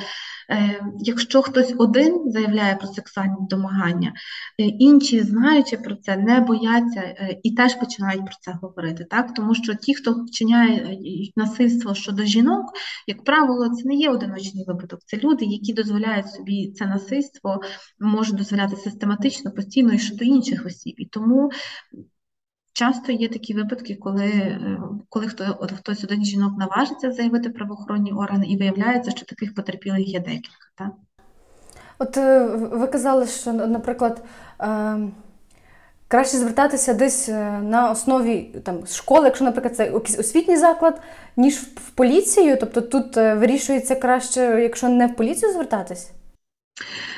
якщо хтось один заявляє про сексуальні домагання, інші, знаючи про це, не бояться і теж починають про це говорити. Так? Тому що ті, хто вчиняє насильство щодо жінок, як правило, це не є одиночний випадок. Це люди, які дозволяють собі це насильство, можуть дозволяти систематично, постійно і щодо інших осіб. І тому часто є такі випадки, коли, коли хто, от, хтось один з жінок наважиться заявити правоохоронні органи, і виявляється, що таких потерпілих є декілька. Так? От ви казали, що, наприклад, краще звертатися десь на основі там, школи, якщо, наприклад, це якийсь освітній заклад, ніж в поліцію, тобто тут вирішується краще, якщо не в поліцію звертатись?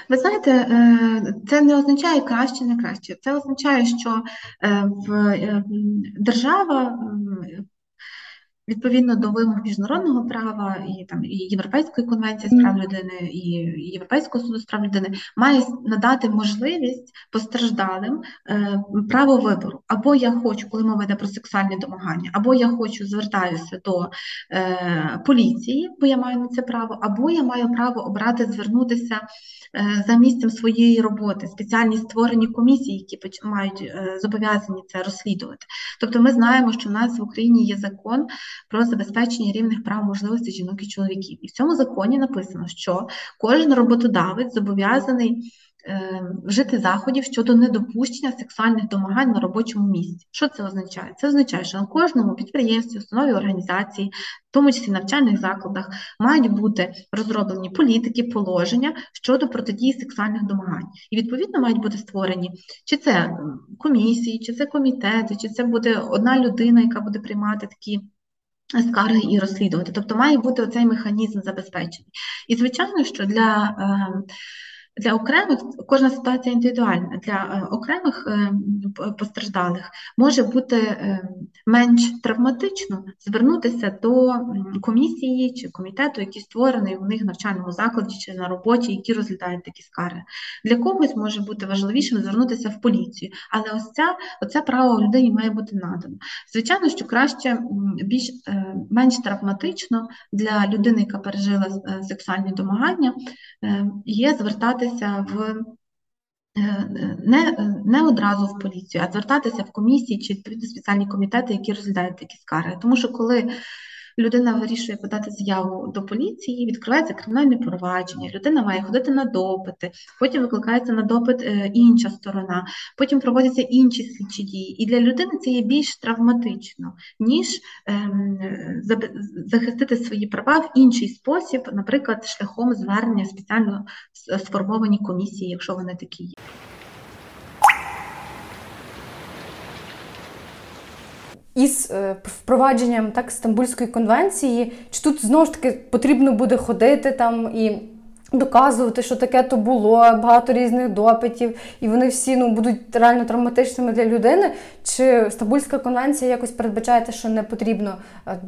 Ви знаєте, це не означає краще, не краще. Це означає, що держава відповідно до вимог міжнародного права і, там, і Європейської конвенції з прав людини, і Європейського суду з прав людини має надати можливість постраждалим е, право вибору. Або я хочу, коли мова йде про сексуальні домагання, або я хочу, звертаюся до е, поліції, бо я маю на це право, або я маю право обрати, звернутися е, за місцем своєї роботи, спеціальні створені комісії, які поч... мають е, зобов'язані це розслідувати. Тобто ми знаємо, що в нас в Україні є закон про забезпечення рівних прав і можливостей жінок і чоловіків. І в цьому законі написано, що кожен роботодавець зобов'язаний вжити заходів щодо недопущення сексуальних домагань на робочому місці. Що це означає? Це означає, що на кожному підприємстві, установі, організації, в тому числі навчальних закладах, мають бути розроблені політики, положення щодо протидії сексуальних домагань. І відповідно мають бути створені, чи це комісії, чи це комітети, чи це буде одна людина, яка буде приймати такі скарги і розслідувати. Тобто має бути оцей механізм забезпечений. І звичайно, що для Для окремих, кожна ситуація індивідуальна, для окремих постраждалих може бути менш травматично звернутися до комісії чи комітету, який створений у них в навчальному закладі чи на роботі, які розглядають такі скарги. Для когось може бути важливіше звернутися в поліцію, але ось ця, оце право людині має бути надано. Звичайно, що краще, більш, менш травматично для людини, яка пережила сексуальні домагання, є звертатися в не, не одразу в поліцію, а звертатися в комісії чи відповідно спеціальні комітети, які розглядають такі скарги. Тому що коли людина вирішує подати заяву до поліції, відкривається кримінальне провадження, людина має ходити на допити, потім викликається на допит інша сторона, потім проводяться інші слідчі дії. І для людини це є більш травматично, ніж ем, захистити свої права в інший спосіб, наприклад, шляхом звернення в спеціально сформовані комісії, якщо вони такі є. Із впровадженням так Стамбульської конвенції, чи тут знову ж таки потрібно буде ходити там і доказувати, що таке то було, багато різних допитів, і вони всі ну, будуть реально травматичними для людини? Чи Стамбульська конвенція якось передбачає те, що не потрібно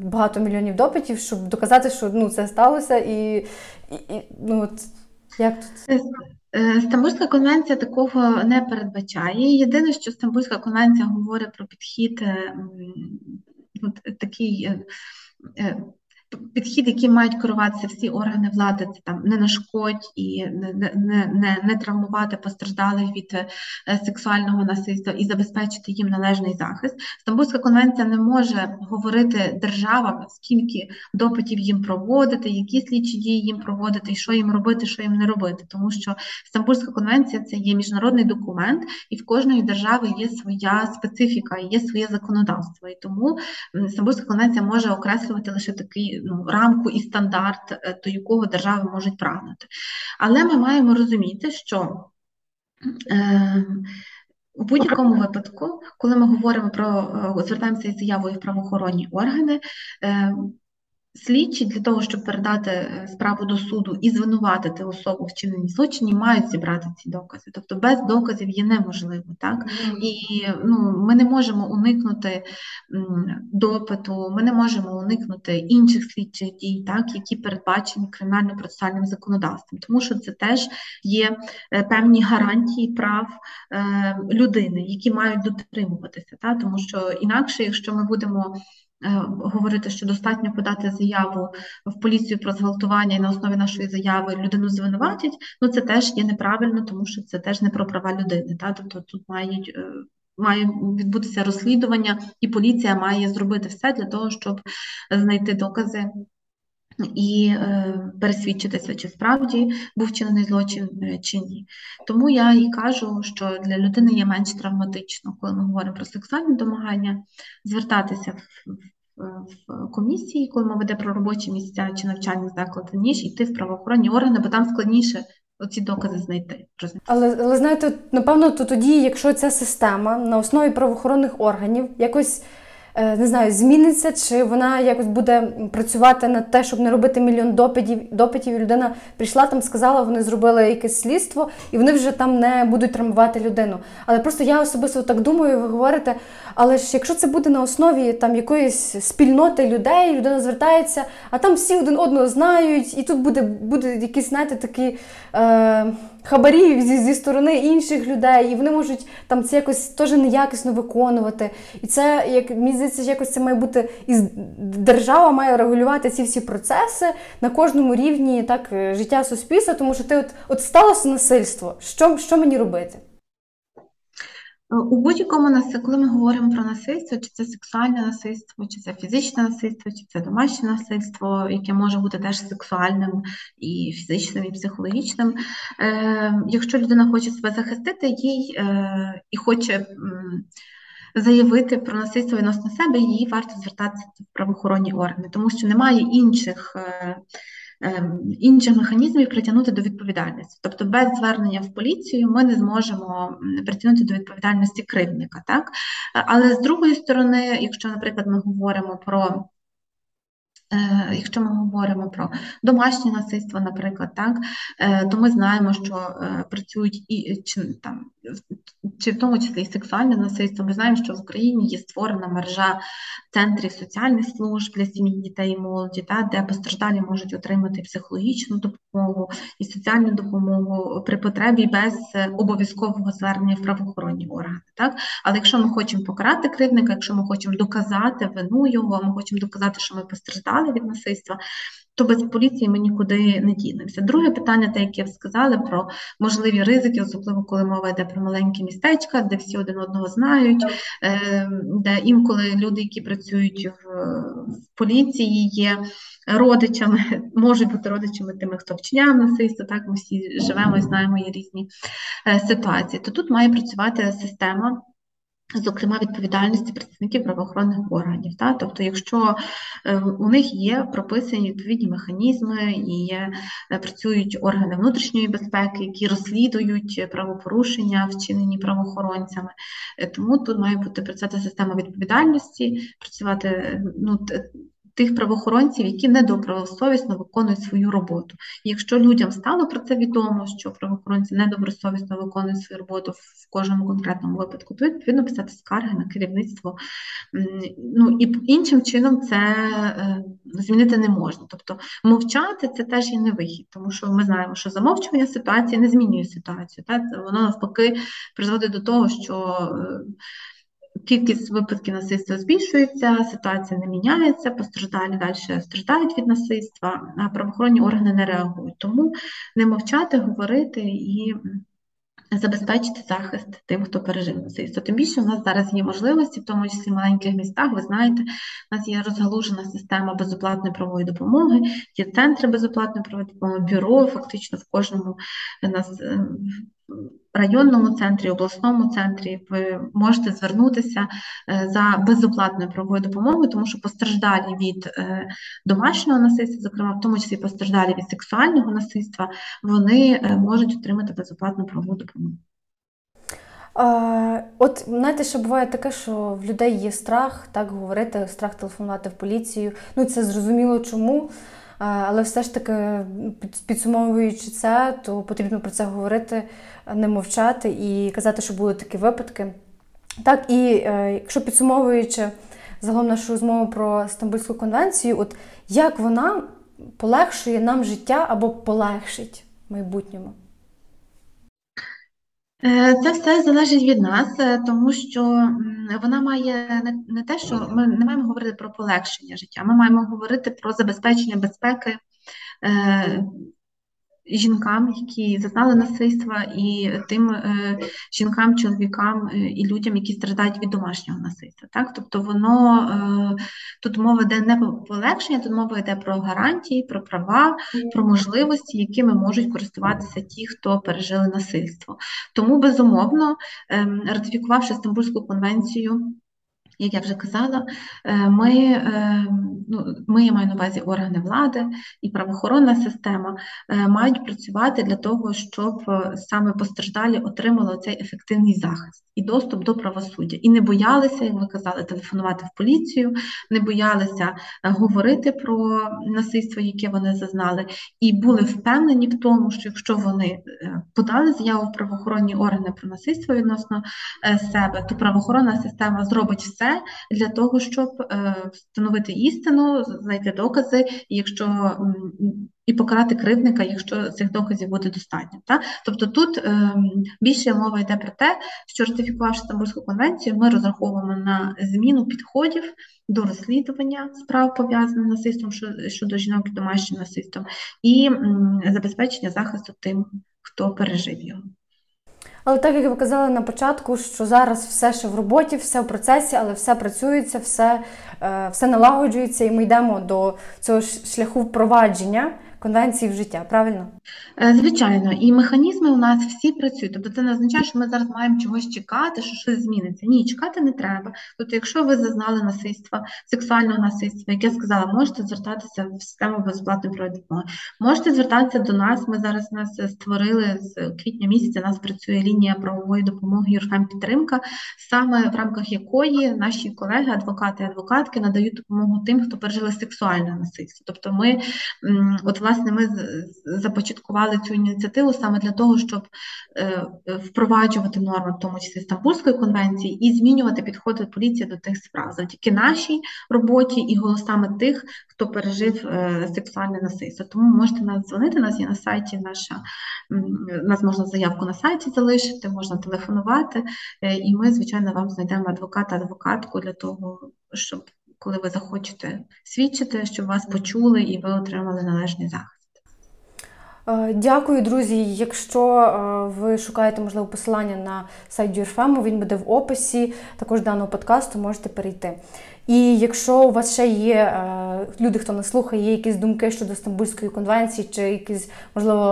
багато мільйонів допитів, щоб доказати, що ну, це сталося, і, і, і ну, як тут? Стамбульська конвенція такого не передбачає. Єдине, що Стамбульська конвенція говорить про підхід, от такий підхід, який мають керуватися всі органи влади, це там не нашкодь і не, не, не, не травмувати постраждалих від сексуального насильства і забезпечити їм належний захист. Стамбульська конвенція не може говорити державам, скільки допитів їм проводити, які слідчі дії їм проводити, і що їм робити, що їм не робити. Тому що Стамбульська конвенція – це є міжнародний документ, і в кожної держави є своя специфіка, є своє законодавство. І тому Стамбульська конвенція може окреслювати лише такий Ну, рамку і стандарт, до якого держави можуть прагнути. Але ми маємо розуміти, що е, у будь-якому випадку, коли ми говоримо про, звертаємося із заявою в правоохоронні органи, е, слідчі для того, щоб передати справу до суду і звинуватити особу в вчиненні злочині, мають зібрати ці докази. Тобто без доказів є неможливо, так? І ну, ми не можемо уникнути допиту, ми не можемо уникнути інших слідчих дій, так, які передбачені кримінально-процесуальним законодавством. Тому що це теж є певні гарантії прав людини, які мають дотримуватися, так? Тому що інакше, якщо ми будемо говорити, що достатньо подати заяву в поліцію про зґвалтування і на основі нашої заяви людину звинуватять, ну це теж є неправильно, тому що це теж не про права людини. Та? Тобто тут мають, має відбутися розслідування, і поліція має зробити все для того, щоб знайти докази і е, пересвідчитися, чи справді був вчинений злочин, чи ні. Тому я і кажу, що для людини є менш травматично, коли ми говоримо про сексуальні домагання, звертатися в, в, в комісії, коли мова йде про робочі місця чи навчальні заклади, ніж йти в правоохоронні органи, бо там складніше оці докази знайти. Але, але знаєте, напевно, то тоді, якщо ця система на основі правоохоронних органів якось не знаю, зміниться, чи вона якось буде працювати на те, щоб не робити мільйон допитів, допитів, і людина прийшла, там сказала, вони зробили якесь слідство, і вони вже там не будуть травмувати людину. Але просто я особисто так думаю, ви говорите, але ж якщо це буде на основі там якоїсь спільноти людей, людина звертається, а там всі один одного знають, і тут буде, буде якісь, знаєте, такі е, хабарі зі, зі сторони інших людей, і вони можуть там це якось теж неякісно виконувати. І це, як мені це якось це має бути, і держава має регулювати ці всі процеси на кожному рівні так, життя суспільства, тому що ти от, от сталося насильство, що, що мені робити? У будь-якому насильстві, коли ми говоримо про насильство, чи це сексуальне насильство, чи це фізичне насильство, чи це домашнє насильство, яке може бути теж сексуальним і фізичним, і психологічним, е, якщо людина хоче себе захистити, їй е, і хоче е, заявити про насильство відносно себе, їй варто звертатися в правоохоронні органи, тому що немає інших, інших механізмів притягнути до відповідальності. Тобто без звернення в поліцію ми не зможемо притягнути до відповідальності кривдника, так? Але з другої сторони, якщо, наприклад, ми говоримо про якщо ми говоримо про домашнє насильство, наприклад, так, то ми знаємо, що працюють і чи, там, чи в тому числі і сексуальне насильство. Ми знаємо, що в Україні є створена мережа центрів соціальних служб для сім'ї, дітей і молоді, так, де постраждалі можуть отримати психологічну допомогу і соціальну допомогу при потребі без обов'язкового звернення в правоохоронні органи. Так? Але якщо ми хочемо покарати кривдника, якщо ми хочемо доказати вину його, ми хочемо доказати, що ми постраждали від насильства, то без поліції ми нікуди не дінемося. Друге питання, те, яке ви сказали, про можливі ризики, особливо коли мова йде про маленькі містечка, де всі один одного знають, де інколи люди, які працюють в поліції, є родичами, можуть бути родичами тими, хто вчиняв насильство, так, ми всі живемо і знаємо є різні ситуації. То тут має працювати система, зокрема, відповідальності працівників правоохоронних органів. Та? Тобто, якщо у них є прописані відповідні механізми і є, працюють органи внутрішньої безпеки, які розслідують правопорушення, вчинені правоохоронцями, тому тут має бути працювати система відповідальності, працювати... Ну, тих правоохоронців, які недобросовісно виконують свою роботу. І якщо людям стало про це відомо, що правоохоронці недобросовісно виконують свою роботу в кожному конкретному випадку, то відповідно писати скарги на керівництво. Ну, і іншим чином це змінити не можна. Тобто мовчати – це теж і не вихід, тому що ми знаємо, що замовчування ситуації не змінює ситуацію. Так? Воно навпаки призводить до того, що... Кількість випадків насильства збільшується, ситуація не міняється, постраждалі далі страждають від насильства, а правоохоронні органи не реагують. Тому не мовчати, говорити і забезпечити захист тим, хто пережив насильство. Тим більше у нас зараз є можливості, в тому числі в маленьких містах, ви знаєте, у нас є розгалужена система безоплатної правової допомоги, є центри безоплатної правової допомоги, бюро фактично в кожному нас... районному центрі, обласному центрі ви можете звернутися за безоплатною правовою допомогою, тому що постраждалі від домашнього насильства, зокрема, в тому числі постраждалі від сексуального насильства, вони можуть отримати безоплатну правову допомогу. От, знаєте, що буває таке, що в людей є страх, так, говорити, страх телефонувати в поліцію. Ну, це зрозуміло чому. Але все ж таки, підсумовуючи це, то потрібно про це говорити, не мовчати і казати, що були такі випадки. Так, і якщо підсумовуючи загалом нашу розмову про Стамбульську конвенцію, от як вона полегшує нам життя або полегшить в майбутньому? Це все залежить від нас, тому що вона має не те, що ми не маємо говорити про полегшення життя, ми маємо говорити про забезпечення безпеки жінкам, які зазнали насильства, і тим жінкам, чоловікам і людям, які страждають від домашнього насильства. Так? Тобто воно, тут мова йде не про полегшення, тут мова йде про гарантії, про права, про можливості, якими можуть користуватися ті, хто пережили насильство. Тому, безумовно, ратифікувавши Стамбульську конвенцію, як я вже казала, ми, ну, ми, я маю на увазі органи влади і правоохоронна система, мають працювати для того, щоб саме постраждалі отримали цей ефективний захист і доступ до правосуддя. І не боялися, як ви казали, телефонувати в поліцію, не боялися говорити про насильство, яке вони зазнали, і були впевнені в тому, що якщо вони подали заяву в правоохоронні органи про насильство відносно себе, то правоохоронна система зробить все для того, щоб встановити істину, знайти докази, якщо і покарати кривдника, якщо цих доказів буде достатньо. Та? Тобто тут більше мова йде про те, що ратифікувавши Стамбульську конвенцію, ми розраховуємо на зміну підходів до розслідування справ, пов'язаних з насильством щодо жінок і домашнім насильством, і забезпечення захисту тим, хто пережив його. Але так, як ви казали на початку, що зараз все ще в роботі, все в процесі, але все працюється, все, все налагоджується, і ми йдемо до цього шляху впровадження конвенції в життя, правильно? Звичайно, і механізми у нас всі працюють. Тобто це не означає, що ми зараз маємо чогось чекати, що щось зміниться. Ні, чекати не треба. Тобто якщо ви зазнали насильства, сексуального насильства, як я сказала, можете звертатися в систему безоплатної правової допомоги. Можете звертатися до нас. Ми зараз нас створили з квітня місяця, у нас працює лінія управління правової допомоги «Юрфем підтримка», саме в рамках якої наші колеги, адвокати і адвокатки надають допомогу тим, хто пережили сексуальне насильство. Тобто ми, от власне, ми започаткували цю ініціативу саме для того, щоб впроваджувати норми, в тому числі Стамбульської конвенції, і змінювати підходи поліції до тих справ, завдяки нашій роботі і голосами тих, хто пережив сексуальне насильство. Тому можете нас дзвонити, нас є на сайті наша, нас можна заявку на сайті залишити, можна телефонувати, і ми, звичайно, вам знайдемо адвоката-адвокатку для того, щоб, коли ви захочете свідчити, щоб вас почули і ви отримали належний захист. Дякую, друзі. Якщо ви шукаєте, можливо, посилання на сайт Юрфему, він буде в описі також даного подкасту, можете перейти. І якщо у вас ще є люди, хто нас слухає, є якісь думки щодо Стамбульської конвенції, чи якісь, можливо,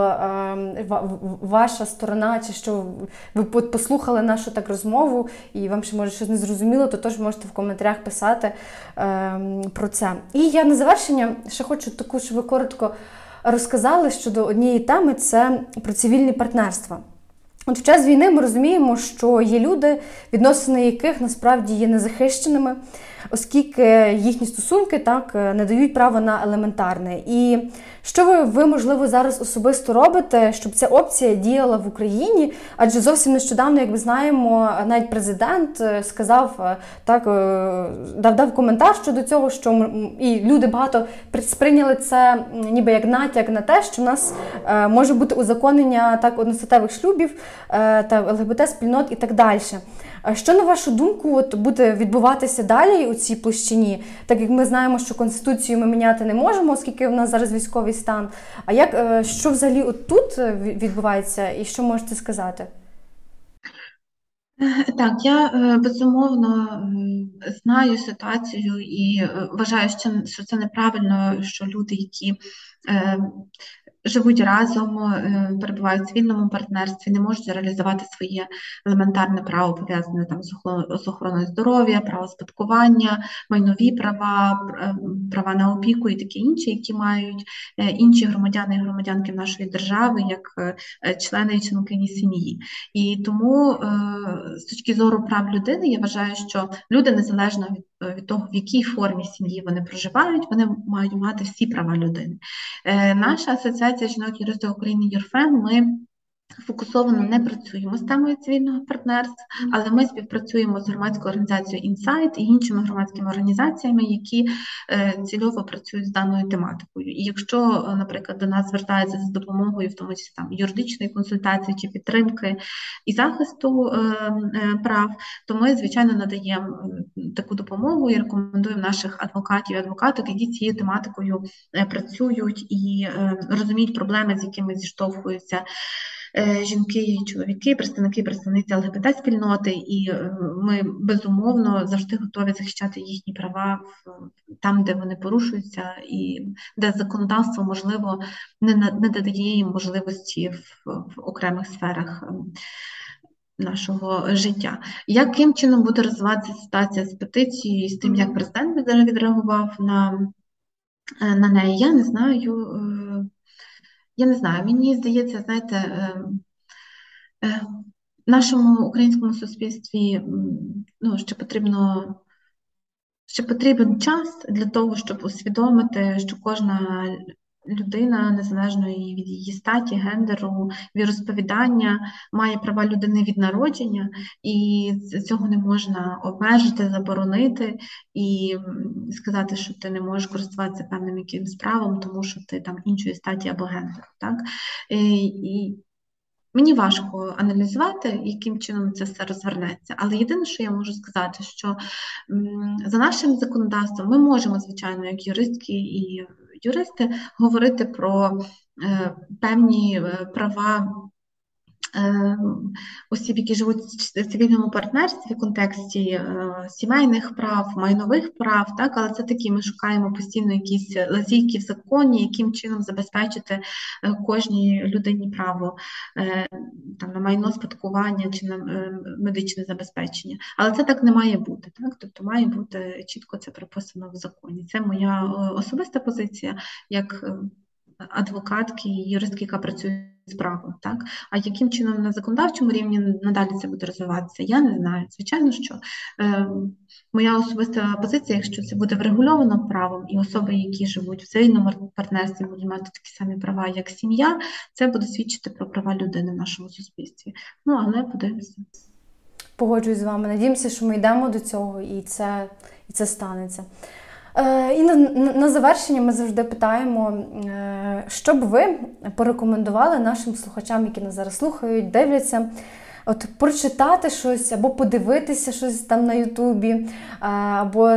ваша сторона, чи що ви послухали нашу так розмову, і вам ще може щось не зрозуміло, то теж можете в коментарях писати про це. І я на завершення ще хочу таку, щоб ви коротко розказали щодо однієї теми, це про цивільні партнерства. От в час війни ми розуміємо, що є люди, відносини яких насправді є незахищеними, оскільки їхні стосунки так не дають права на елементарне. І що ви, ви, можливо, зараз особисто робите, щоб ця опція діяла в Україні? Адже зовсім нещодавно, як ми знаємо, навіть президент сказав, так, дав, дав коментар щодо цього, що і люди багато сприйняли це ніби як натяк на те, що в нас може бути узаконення так одностатевих шлюбів та ЛГБТ-спільнот і так далі. Що, на вашу думку, от, буде відбуватися далі у цій площині? Так як ми знаємо, що Конституцію ми міняти не можемо, оскільки в нас зараз військовий стан. А як, що взагалі от тут відбувається і що можете сказати? Так, я, безумовно, знаю ситуацію і вважаю, що це неправильно, що люди, які живуть разом, перебувають в цивільному партнерстві, не можуть реалізувати своє елементарне право, пов'язане там з охороною здоров'я, право спадкування, майнові права, права на опіку і таке інше, які мають інші громадяни і громадянки нашої держави, як члени і членкині сім'ї. І тому з точки зору прав людини, я вважаю, що люди, незалежно від від того, в якій формі сім'ї вони проживають, вони мають мати всі права людини. Наша Асоціація жінок-юристок України «Юрфем», ми фокусовано не працюємо з темою цивільного партнерства, але ми співпрацюємо з громадською організацією «Інсайт» і іншими громадськими організаціями, які цільово працюють з даною тематикою. І якщо, наприклад, до нас звертаються з допомогою, в тому числі там, юридичної консультації чи підтримки і захисту е, е, прав, то ми, звичайно, надаємо таку допомогу і рекомендуємо наших адвокатів і адвокаток, які цією тематикою працюють і е, розуміють проблеми, з якими зіштовхуються жінки і чоловіки, представники і представниці ЛГБТ-спільноти, і ми, безумовно, завжди готові захищати їхні права там, де вони порушуються, і де законодавство, можливо, не додає їм можливості в, в окремих сферах нашого життя. Яким чином буде розвиватися ситуація з петицією і з тим, як президент відреагував на, на неї, я не знаю. Я не знаю, мені здається, знаєте, нашому українському суспільстві ну, ще потрібно, ще потрібен час для того, щоб усвідомити, що кожна людина, незалежно від її статі, гендеру, віросповідання, має права людини від народження, і цього не можна обмежити, заборонити і сказати, що ти не можеш користуватися певним якимсь правом, тому що ти там іншої статі або гендеру. Так? І, і мені важко аналізувати, яким чином це все розвернеться, але єдине, що я можу сказати, що за нашим законодавством ми можемо, звичайно, як юристки і юристи, говорити про е, певні права е, осіб, які живуть в цивільному партнерстві в контексті е, сімейних прав, майнових прав, так, але це такі, ми шукаємо постійно якісь лазійки в законі, яким чином забезпечити кожній людині право е, там, на майно, спадкування чи на е, медичне забезпечення. Але це так не має бути, так? Тобто має бути чітко це прописано в законі. Це моя особиста позиція як адвокатки і юристки, яка працює справи, так? А яким чином на законодавчому рівні надалі це буде розвиватися, я не знаю. Звичайно, що е, моя особиста позиція, якщо це буде врегульовано правом, і особи, які живуть в цивільному партнерстві, будуть мати такі самі права, як сім'я, це буде свідчити про права людини в нашому суспільстві. Ну, але подивимося. Погоджуюсь з вами. Надіємося, що ми йдемо до цього, і це, і це станеться. І на, на завершення ми завжди питаємо, що б ви порекомендували нашим слухачам, які нас зараз слухають, дивляться, от прочитати щось або подивитися щось там на Ютубі, або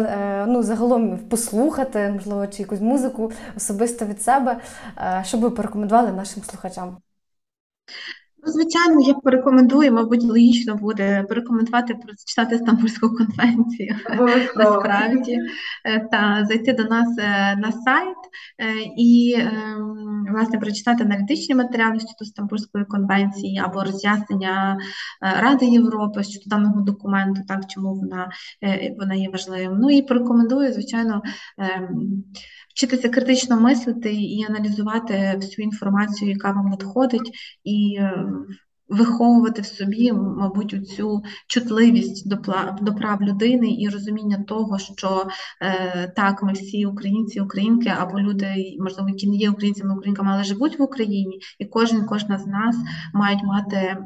ну, загалом послухати, можливо, чи якусь музику особисто від себе. Що б ви порекомендували нашим слухачам? Ну, звичайно, я порекомендую, мабуть, логічно буде порекомендувати прочитати Стамбульську конвенцію, насправді, та зайти до нас на сайт і, власне, прочитати аналітичні матеріали щодо Стамбульської конвенції або роз'яснення Ради Європи щодо даного документу, так, чому вона, вона є важливим. Ну і порекомендую, звичайно, вчитися критично мислити і аналізувати всю інформацію, яка вам надходить, і виховувати в собі, мабуть, цю чутливість до прав людини і розуміння того, що е, так, ми всі українці, українки, або люди, можливо, які не є українцями, українками, але живуть в Україні, і кожен, кожна з нас мають мати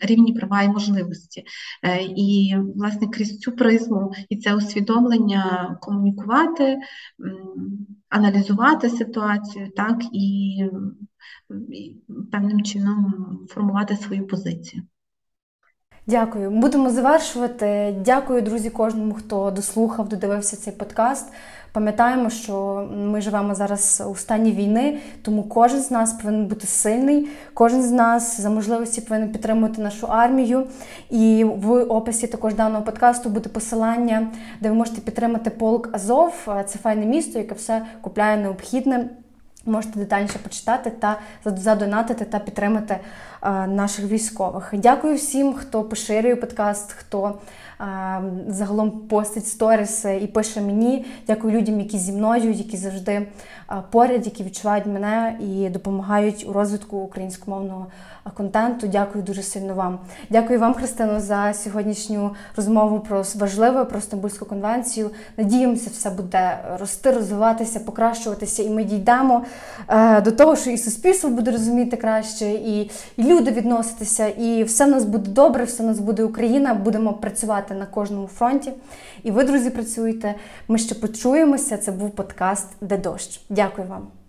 рівні права і можливості. Е, і, власне, крізь цю призму і це усвідомлення комунікувати, е, аналізувати ситуацію, так, і певним чином формувати свою позицію. Дякую. Будемо завершувати. Дякую, друзі, кожному, хто дослухав, додивився цей подкаст. Пам'ятаємо, що ми живемо зараз у стані війни, тому кожен з нас повинен бути сильний, кожен з нас за можливості повинен підтримувати нашу армію. І в описі також даного подкасту буде посилання, де ви можете підтримати полк Азов. Це файне місто, яке все купляє необхідне. Можете детальніше почитати та задонатити та підтримати е, наших військових. Дякую всім, хто поширює подкаст, хто е, загалом постить сторіси і пише мені. Дякую людям, які зі мною, які завжди е, поряд, які відчувають мене і допомагають у розвитку українськомовного контенту. Дякую дуже сильно вам. Дякую вам, Христино, за сьогоднішню розмову про важливе, про Стамбульську конвенцію. Надіємося, все буде рости, розвиватися, покращуватися, і ми дійдемо до того, що і суспільство буде розуміти краще, і, і люди відноситися, і все в нас буде добре, все в нас буде Україна, будемо працювати на кожному фронті. І ви, друзі, працюєте. Ми ще почуємося. Це був подкаст «Де дощ». Дякую вам.